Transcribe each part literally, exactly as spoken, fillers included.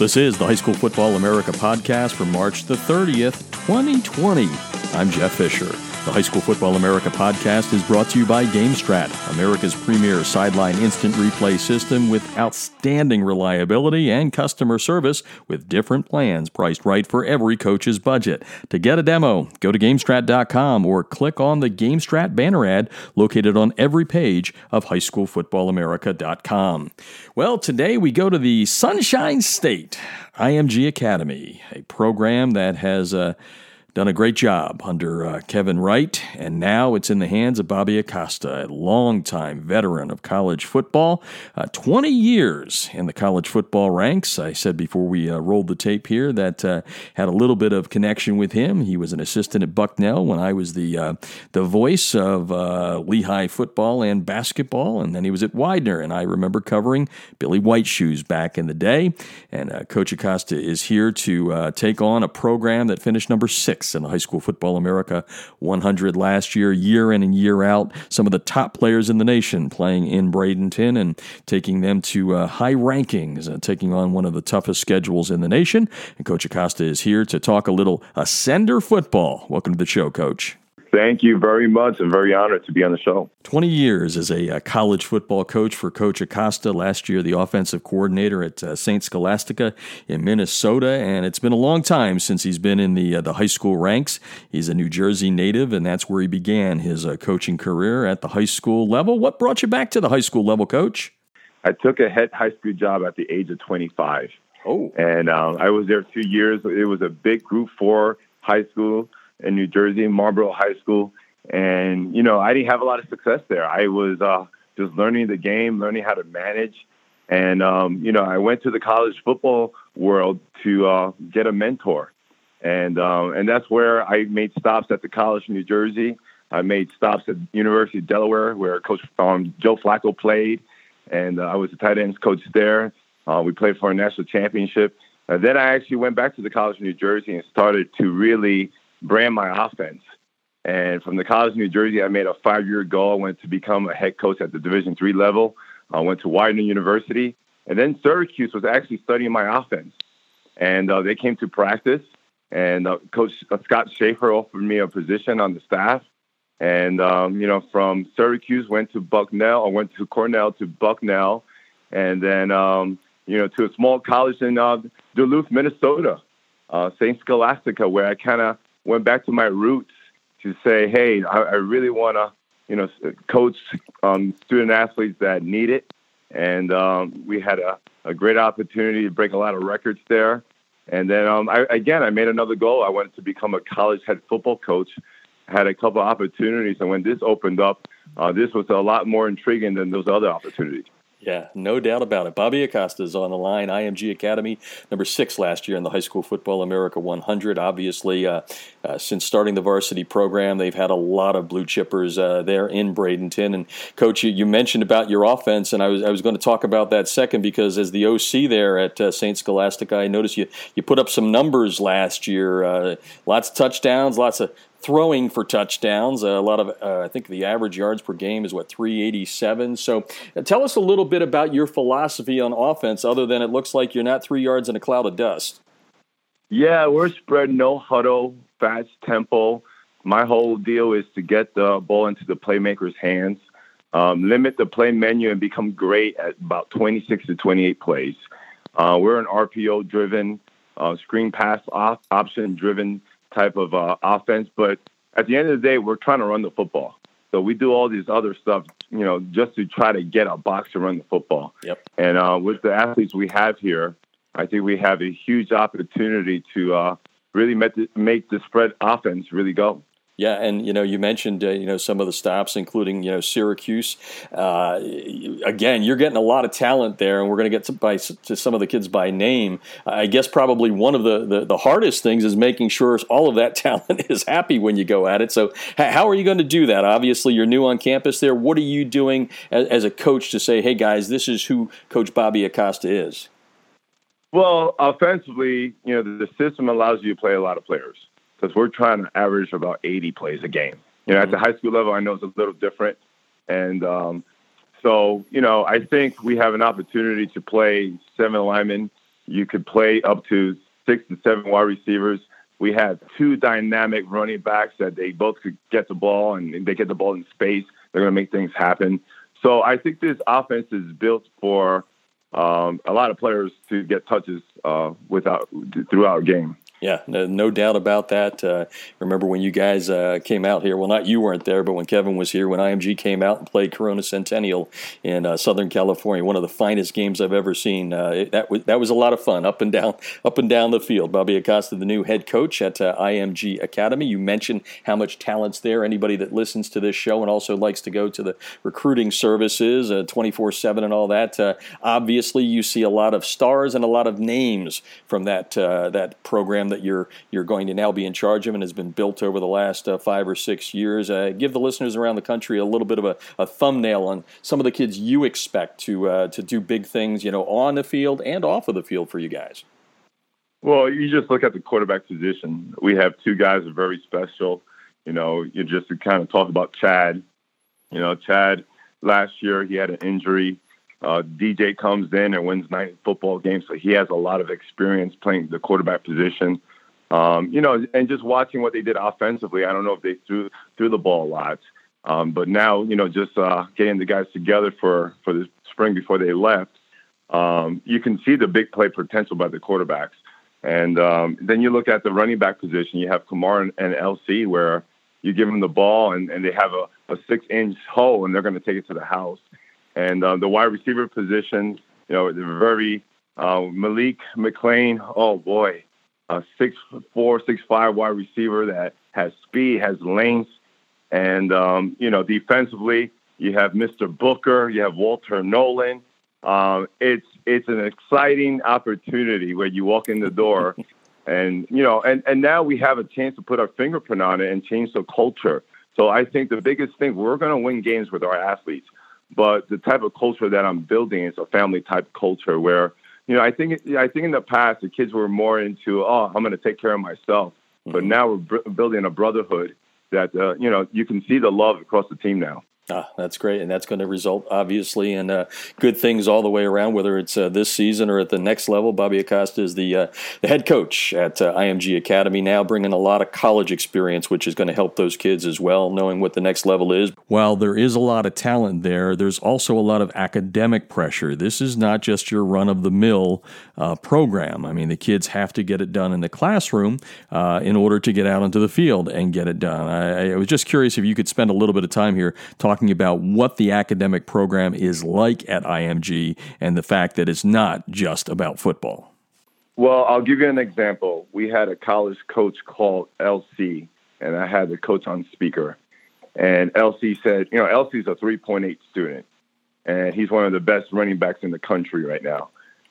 This is the High School Football America podcast for March the thirtieth, twenty twenty. I'm Jeff Fisher. The High School Football America podcast is brought to you by GameStrat, America's premier sideline instant replay system with outstanding reliability and customer service with different plans priced right for every coach's budget. To get a demo, go to GameStrat dot com or click on the GameStrat banner ad located on every page of High School Football America dot com. Well, today we go to the Sunshine State I M G Academy, a program that has a uh, Done a great job under uh, Kevin Wright, and now it's in the hands of Bobby Acosta, a longtime veteran of college football, uh, twenty years in the college football ranks. I said before we uh, rolled the tape here that uh, had a little bit of connection with him. He was an assistant at Bucknell when I was the uh, the voice of uh, Lehigh football and basketball, and then he was at Widener, and I remember covering Billy White Shoes back in the day. And uh, Coach Acosta is here to uh, take on a program that finished number six in the High School Football America one hundred last year, year in and year out. Some of the top players in the nation playing in Bradenton and taking them to uh, high rankings, uh, taking on one of the toughest schedules in the nation. And Coach Acosta is here to talk a little Ascender football. Welcome to the show, Coach. Thank you very much. I'm very honored to be on the show. twenty years as a uh, college football coach for Coach Acosta. Last year, the offensive coordinator at uh, Saint Scholastica in Minnesota, and it's been a long time since he's been in the uh, the high school ranks. He's a New Jersey native, and that's where he began his uh, coaching career at the high school level. What brought you back to the high school level, Coach? I took a head high school job at the age of twenty-five. Oh, and um, I was there two years. It was a big Group Four high school in New Jersey, Marlboro High School. And, you know, I didn't have a lot of success there. I was uh, just learning the game, learning how to manage. And, um, you know, I went to the college football world to uh, get a mentor. And um, and that's where I made stops at the College of New Jersey. I made stops at University of Delaware, where Coach um, Joe Flacco played. And uh, I was the tight ends coach there. Uh, we played for a national championship. And then I actually went back to the College of New Jersey and started to really brand my offense. And from the College of New Jersey, I made a five-year goal. I went to become a head coach at the Division three level. I went to Widener University. And then Syracuse was actually studying my offense. And uh, they came to practice. And uh, Coach uh, Scott Schaefer offered me a position on the staff. And, um, you know, from Syracuse, went to Bucknell. I went to Cornell to Bucknell. And then, um, you know, to a small college in uh, Duluth, Minnesota, uh, Saint Scholastica, where I kind of went back to my roots to say, hey, I, I really want to, you know, coach um, student athletes that need it. And um, we had a, a great opportunity to break a lot of records there. And then, um, I, again, I made another goal. I wanted to become a college head football coach. I had a couple opportunities. And when this opened up, uh, this was a lot more intriguing than those other opportunities. Yeah, no doubt about it. Bobby Acosta is on the line, I M G Academy, number six last year in the High School Football America one hundred. Obviously, uh, uh, since starting the varsity program, they've had a lot of blue chippers uh, there in Bradenton. And, Coach, you, you mentioned about your offense, and I was I was going to talk about that second because as the O C there at uh, Saint Scholastica, I noticed you, you put up some numbers last year, uh, lots of touchdowns, lots of throwing for touchdowns, a lot of, uh, I think the average yards per game is, what, three eighty-seven. So uh, tell us a little bit about your philosophy on offense, other than it looks like you're not three yards in a cloud of dust. Yeah, we're spread, no huddle, fast tempo. My whole deal is to get the ball into the playmaker's hands, um, limit the play menu, and become great at about twenty-six to twenty-eight plays. Uh, we're an R P O-driven, uh, screen-pass op- option-driven type of uh, offense, but at the end of the day, we're trying to run the football. So we do all these other stuff, you know, just to try to get a box to run the football. Yep. And uh, with the athletes we have here, I think we have a huge opportunity to uh, really make the spread offense really go. Yeah, and, you know, you mentioned, uh, you know, some of the stops, including, you know, Syracuse. Uh, again, you're getting a lot of talent there, and we're going to get to, by, to some of the kids by name. I guess probably one of the, the, the hardest things is making sure all of that talent is happy when you go at it. So how are you going to do that? Obviously, you're new on campus there. What are you doing as, as a coach to say, hey, guys, this is who Coach Bobby Acosta is? Well, offensively, you know, the system allows you to play a lot of players, because we're trying to average about eighty plays a game. You know, mm-hmm. At the high school level, I know it's a little different. And um, so, you know, I think we have an opportunity to play seven linemen, You could play up to six to seven wide receivers. We had two dynamic running backs that they both could get the ball, and they get the ball in space. They're going to make things happen. So I think this offense is built for um, a lot of players to get touches uh, without throughout a game. Yeah, no, no doubt about that. Uh, remember when you guys uh, came out here? Well, not you weren't there, but when Kevin was here, when I M G came out and played Corona Centennial in uh, Southern California, one of the finest games I've ever seen. Uh, it, that was that was a lot of fun, up and down, up and down the field. Bobby Acosta, the new head coach at uh, I M G Academy. You mentioned how much talent's there. Anybody that listens to this show and also likes to go to the recruiting services, uh, twenty-four seven and all that. Uh, obviously, you see a lot of stars and a lot of names from that uh, that program that you're you're going to now be in charge of and has been built over the last uh, five or six years. Uh, give the listeners around the country a little bit of a, a thumbnail on some of the kids you expect to uh, to do big things, you know, on the field and off of the field for you guys. Well, you just look at the quarterback position. We have two guys that are very special. You know, you just kind of talk about Chad. You know, Chad, last year he had an injury. Uh, D J comes in and wins nine football games, so he has a lot of experience playing the quarterback position. Um, you know, and just watching what they did offensively, I don't know if they threw threw the ball a lot, um, but now you know, just uh, getting the guys together for for the spring before they left, um, you can see the big play potential by the quarterbacks. And um, then you look at the running back position. You have Kamar and, and L C, where you give them the ball and, and they have a, a six inch hole, and they're going to take it to the house. And uh, the wide receiver position, you know, they're very uh, Malik McClain. Oh boy, a six four, six five wide receiver that has speed, has length, and um, you know, defensively, you have Mister Booker, you have Walter Nolan. Um, it's it's an exciting opportunity where you walk in the door, and you know, and, and now we have a chance to put our fingerprint on it and change the culture. So I think the biggest thing, we're going to win games with our athletes. But the type of culture that I'm building is a family-type culture where, you know, I think I think in the past the kids were more into, oh, I'm going to take care of myself. Mm-hmm. But now we're b- building a brotherhood that, uh, you know, you can see the love across the team now. Ah, that's great, and that's going to result, obviously, in uh, good things all the way around, whether it's uh, this season or at the next level. Bobby Acosta is the, uh, the head coach at uh, I M G Academy now, bringing a lot of college experience, which is going to help those kids as well, knowing what the next level is. While there is a lot of talent there, there's also a lot of academic pressure. This is not just your run-of-the-mill uh, program. I mean, the kids have to get it done in the classroom uh, in order to get out onto the field and get it done. I, I was just curious if you could spend a little bit of time here talking about what the academic program is like at I M G and the fact that it's not just about football. Well, I'll give you an example. We had a college coach called L C, and I had the coach on speaker. And L C said, you know, L C's a three point eight student, and he's one of the best running backs in the country right now.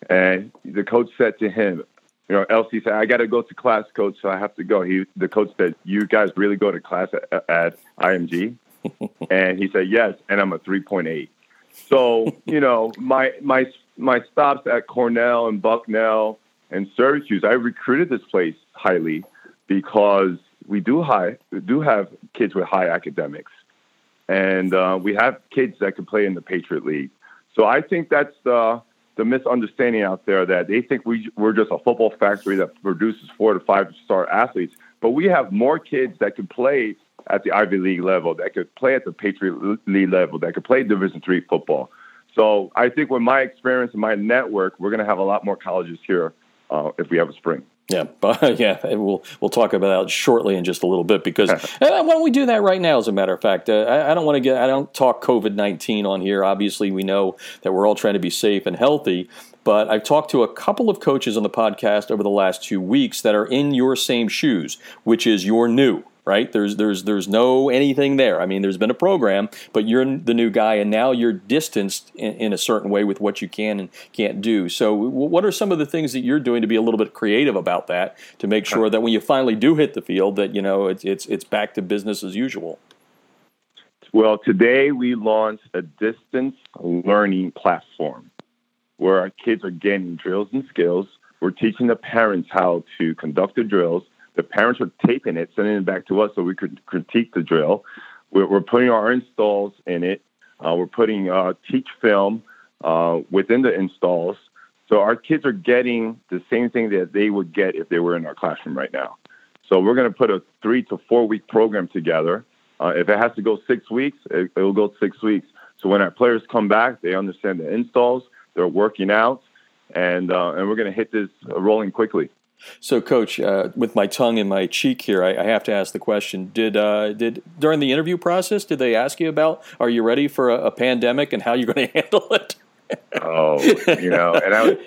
And the coach said to him, you know, L C said, I got to go to class, coach, so I have to go. He, the coach said, you guys really go to class at, at I M G? And he said, yes, and I'm a three point eight. So, you know, my my my stops at Cornell and Bucknell and Syracuse, I recruited this place highly because we do high we do have kids with high academics. And uh, we have kids that can play in the Patriot League. So I think that's the, the misunderstanding out there that they think we, we're just a football factory that produces four- to five-star athletes. But we have more kids that can play at the Ivy League level, that could play at the Patriot League level, that could play Division three football. So I think with my experience and my network, we're going to have a lot more colleges here uh, if we have a spring. Yeah, but, yeah, we'll we'll talk about that shortly in just a little bit because why don't we do that right now? As a matter of fact, uh, I, I don't want to get I don't talk COVID nineteen on here. Obviously, we know that we're all trying to be safe and healthy. But I've talked to a couple of coaches on the podcast over the last two weeks that are in your same shoes, which is you're new. Right? There's there's there's no anything there. I mean, there's been a program, but you're the new guy, and now you're distanced in, in a certain way with what you can and can't do. So what are some of the things that you're doing to be a little bit creative about that to make sure that when you finally do hit the field that, you know, it's it's, it's back to business as usual? Well, today we launched a distance learning platform where our kids are getting drills and skills. We're teaching the parents how to conduct the drills. The parents are taping it, sending it back to us so we could critique the drill. We're, we're putting our installs in it. Uh, we're putting uh, teach film uh, within the installs. So our kids are getting the same thing that they would get if they were in our classroom right now. So we're going to put a three to four week program together. Uh, if it has to go six weeks, it will go six weeks. So when our players come back, they understand the installs, they're working out, and uh, and we're going to hit this rolling quickly. So, Coach, uh, with my tongue in my cheek here, I, I have to ask the question: Did uh, did during the interview process, did they ask you about are you ready for a, a pandemic and how you're going to handle it? Oh, you know, and I, was,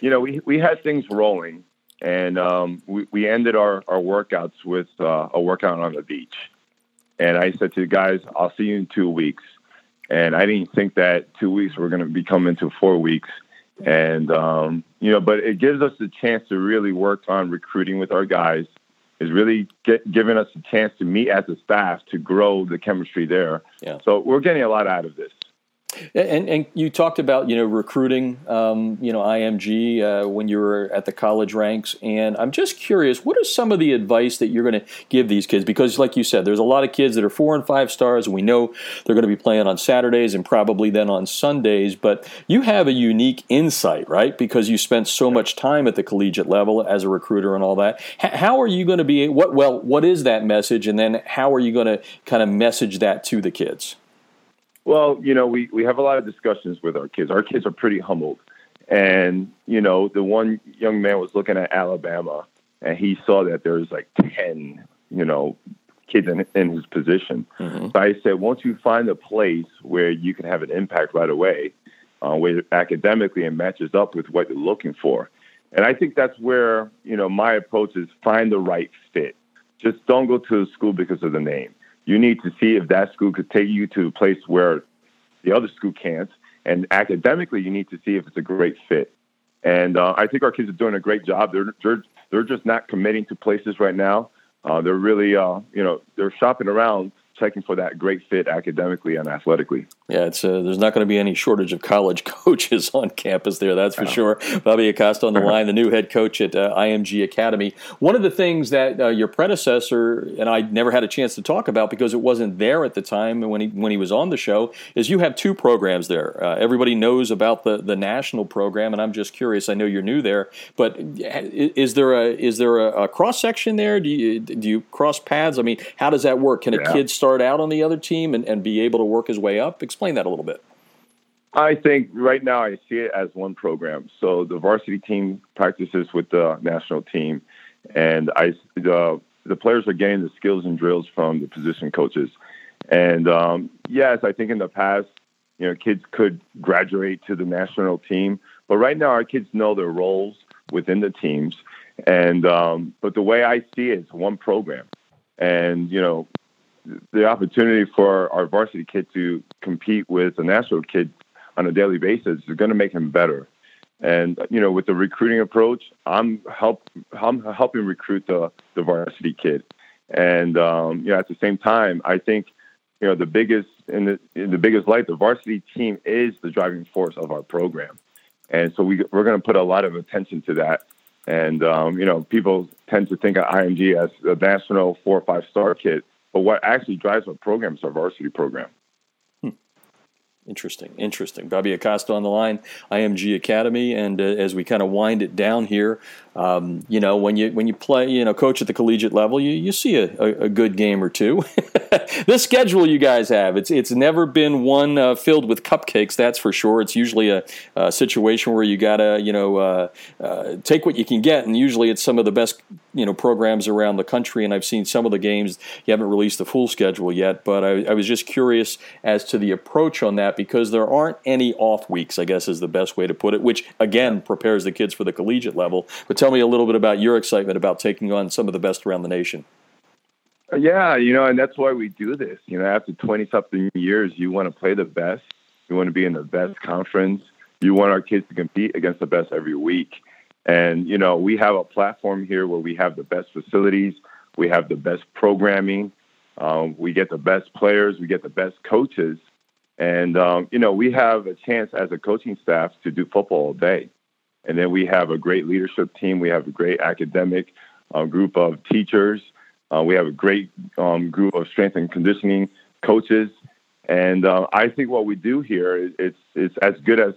you know, we we had things rolling, and um, we we ended our our workouts with uh, a workout on the beach. And I said to the guys, I'll see you in two weeks. And I didn't think that two weeks were going to become into four weeks. And, um, you know, but it gives us the chance to really work on recruiting with our guys. It's really get, giving us a chance to meet as a staff to grow the chemistry there. Yeah. So we're getting a lot out of this. And and you talked about, you know, recruiting, um, you know, I M G uh, when you were at the college ranks. And I'm just curious, what is some of the advice that you're going to give these kids? Because like you said, there's a lot of kids that are four and five stars, and we know they're going to be playing on Saturdays and probably then on Sundays. But you have a unique insight, right? Because you spent so much time at the collegiate level as a recruiter and all that. How are you going to be – what? well, what is that message? And then how are you going to kind of message that to the kids? Well, you know, we, we have a lot of discussions with our kids. Our kids are pretty humbled. And, you know, the one young man was looking at Alabama, and he saw that there's like ten, you know, kids in, in his position. Mm-hmm. So I said, once you find a place where you can have an impact right away, uh, where academically it matches up with what you're looking for. And I think that's where, you know, my approach is find the right fit. Just don't go to a school because of the name. You need to see if that school could take you to a place where the other school can't. And academically, you need to see if it's a great fit. And uh, I think our kids are doing a great job. They're they're, they're just not committing to places right now. Uh, they're really, uh, you know, they're shopping around, checking for that great fit academically and athletically. Yeah, it's uh, there's not going to be any shortage of college coaches on campus there, that's for yeah. sure. Bobby Acosta on the line, the new head coach at uh, I M G Academy. One of the things that uh, your predecessor and I never had a chance to talk about because it wasn't there at the time when he when he was on the show is you have two programs there. Uh, everybody knows about the, the national program, and I'm just curious. I know you're new there, but is there a is there a, a cross section there? Do you do you cross paths? I mean, how does that work? Can yeah. a kid start out on the other team and, and be able to work his way up? Explain that a little bit. I think right now I see it as one program. So the varsity team practices with the national team, and I the, the players are getting the skills and drills from the position coaches. And um, yes, I think in the past, you know, kids could graduate to the national team, but right now our kids know their roles within the teams. And um, but the way I see it is one program, and you know. The opportunity for our varsity kid to compete with a national kid on a daily basis is going to make him better. And, you know, with the recruiting approach, I'm help I'm helping recruit the, the varsity kid. And, um, you know, at the same time, I think, you know, the biggest in the, in the biggest light, the varsity team is the driving force of our program. And so we, we're going to put a lot of attention to that. And, um, you know, people tend to think of I M G as a national four or five star kid. But what actually drives our program is our varsity program. Hmm. Interesting, interesting. Bobby Acosta on the line, I M G Academy, and uh, as we kind of wind it down here, um, you know, when you when you play, you know, coach at the collegiate level, you you see a, a, a good game or two. This schedule you guys have, it's it's never been one uh, filled with cupcakes, that's for sure. It's usually a, a situation where you gotta, you know, uh, uh, take what you can get, and usually it's some of the best, you know, programs around the country. And I've seen some of the games. You haven't released the full schedule yet, but I, I was just curious as to the approach on that because there aren't any off weeks, I guess is the best way to put it, which again prepares the kids for the collegiate level. But tell me a little bit about your excitement about taking on some of the best around the nation. Yeah, you know, and that's why we do this. You know, after twenty-something years, you want to play the best. You want to be in the best conference. You want our kids to compete against the best every week. And, you know, we have a platform here where we have the best facilities. We have the best programming. Um, we get the best players. We get the best coaches. And, um, you know, we have a chance as a coaching staff to do football all day. And then we have a great leadership team. We have a great academic uh, group of teachers. Uh, we have a great um, group of strength and conditioning coaches, and uh, I think what we do here is it's, it's as good as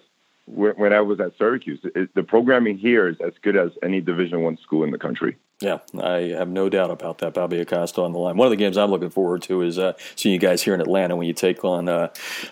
when I was at Syracuse. It, the programming here is as good as any Division One school in the country. Yeah, I have no doubt about that. Bobby Acosta on the line. One of the games I'm looking forward to is uh, seeing you guys here in Atlanta when you take on uh,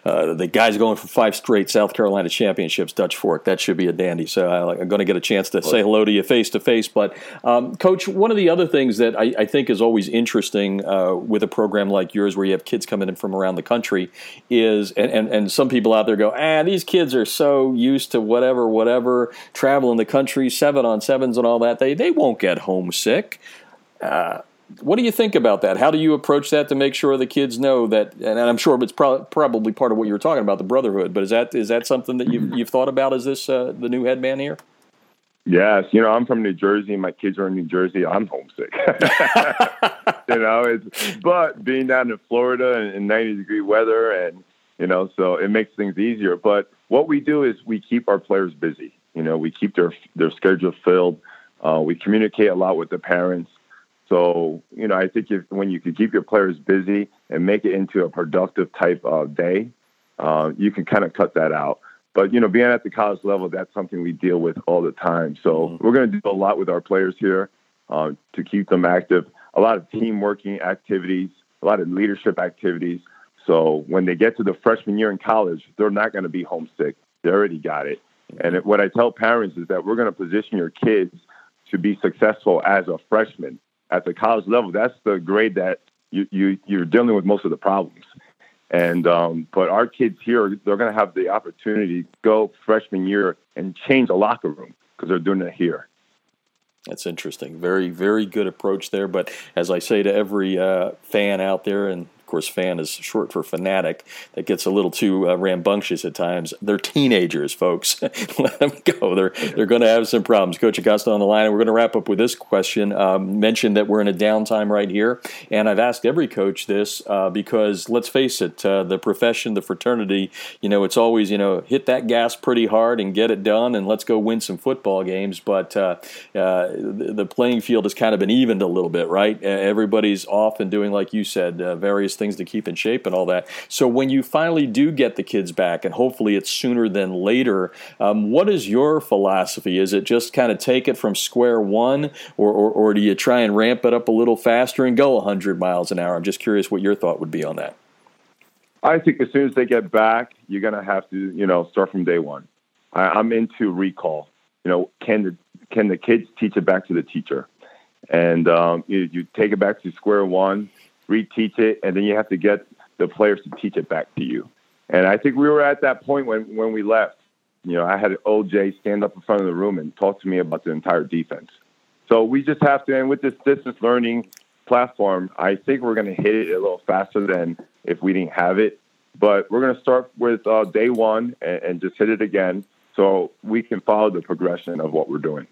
uh, the guys going for five straight South Carolina championships, Dutch Fork. That should be a dandy. So I'm going to get a chance to say hello to you face to face. But, um, Coach, one of the other things that I, I think is always interesting uh, with a program like yours where you have kids coming in from around the country is, and, and, and some people out there go, ah, these kids are so used to whatever, whatever, traveling the country, seven on sevens and all that. They, they won't get home sick. Uh, what do you think about that? How do you approach that to make sure the kids know that? And I'm sure it's pro- probably part of what you were talking about, the brotherhood. But is that is that something that you've you've thought about? Is this uh, the new head man here? Yes, you know, I'm from New Jersey. My kids are in New Jersey. I'm homesick. You know, it's but being down in Florida in ninety degree weather, and you know, so it makes things easier. But what we do is we keep our players busy. You know, we keep their their schedule filled. Uh, we communicate a lot with the parents. So, you know, I think if, when you can keep your players busy and make it into a productive type of day, uh, you can kind of cut that out. But, you know, being at the college level, that's something we deal with all the time. So we're going to do a lot with our players here uh, to keep them active. A lot of team working activities, a lot of leadership activities. So when they get to the freshman year in college, they're not going to be homesick. They already got it. And it, what I tell parents is that we're going to position your kids to be successful as a freshman at the college level. That's the grade that you, you, you're dealing with most of the problems. And, um, but our kids here, they're going to have the opportunity to go freshman year and change a locker room because they're doing it here. That's interesting. Very, very good approach there. But as I say to every uh, fan out there, and of course, fan is short for fanatic. That gets a little too uh, rambunctious at times. They're teenagers, folks. Let them go. They're they're going to have some problems. Coach Acosta on the line, and we're going to wrap up with this question. Um, mentioned that we're in a downtime right here, and I've asked every coach this uh, because let's face it, uh, the profession, the fraternity, you know, it's always, you know, hit that gas pretty hard and get it done, and let's go win some football games. But uh, uh, the playing field has kind of been evened a little bit, right? Everybody's off and doing, like you said, uh, various things to keep in shape and all that. So when you finally do get the kids back, and hopefully it's sooner than later, um, what is your philosophy? Is it just kind of take it from square one, or, or, or do you try and ramp it up a little faster and go one hundred miles an hour? I'm just curious what your thought would be on that. I think as soon as they get back, you're going to have to, you know, start from day one. I, I'm into recall. You know, can the, can the kids teach it back to the teacher? And um, you, you take it back to square one, reteach it, and then you have to get the players to teach it back to you. And I think we were at that point when, when we left. You know, I had O J stand up in front of the room and talk to me about the entire defense. So we just have to, and with this distance learning platform, I think we're going to hit it a little faster than if we didn't have it. But we're going to start with uh, day one and, and just hit it again so we can follow the progression of what we're doing.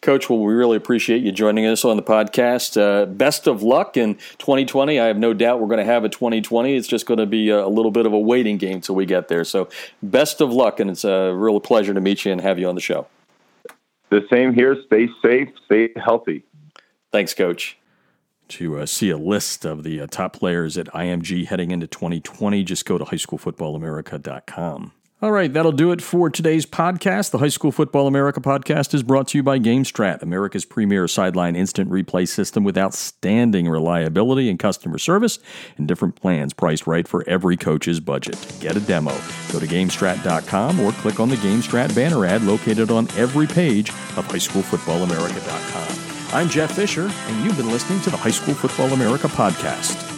Coach, well, we really appreciate you joining us on the podcast. Uh, best of luck in twenty twenty. I have no doubt we're going to have a twenty twenty. It's just going to be a, a little bit of a waiting game till we get there. So best of luck, and it's a real pleasure to meet you and have you on the show. The same here. Stay safe. Stay healthy. Thanks, Coach. To uh, see a list of the uh, top players at I M G heading into twenty twenty, just go to high school football america dot com. All right, that'll do it for today's podcast. The High School Football America podcast is brought to you by GameStrat, America's premier sideline instant replay system with outstanding reliability and customer service and different plans priced right for every coach's budget. Get a demo. Go to game strat dot com or click on the GameStrat banner ad located on every page of high school football america dot com. I'm Jeff Fisher, and you've been listening to the High School Football America podcast.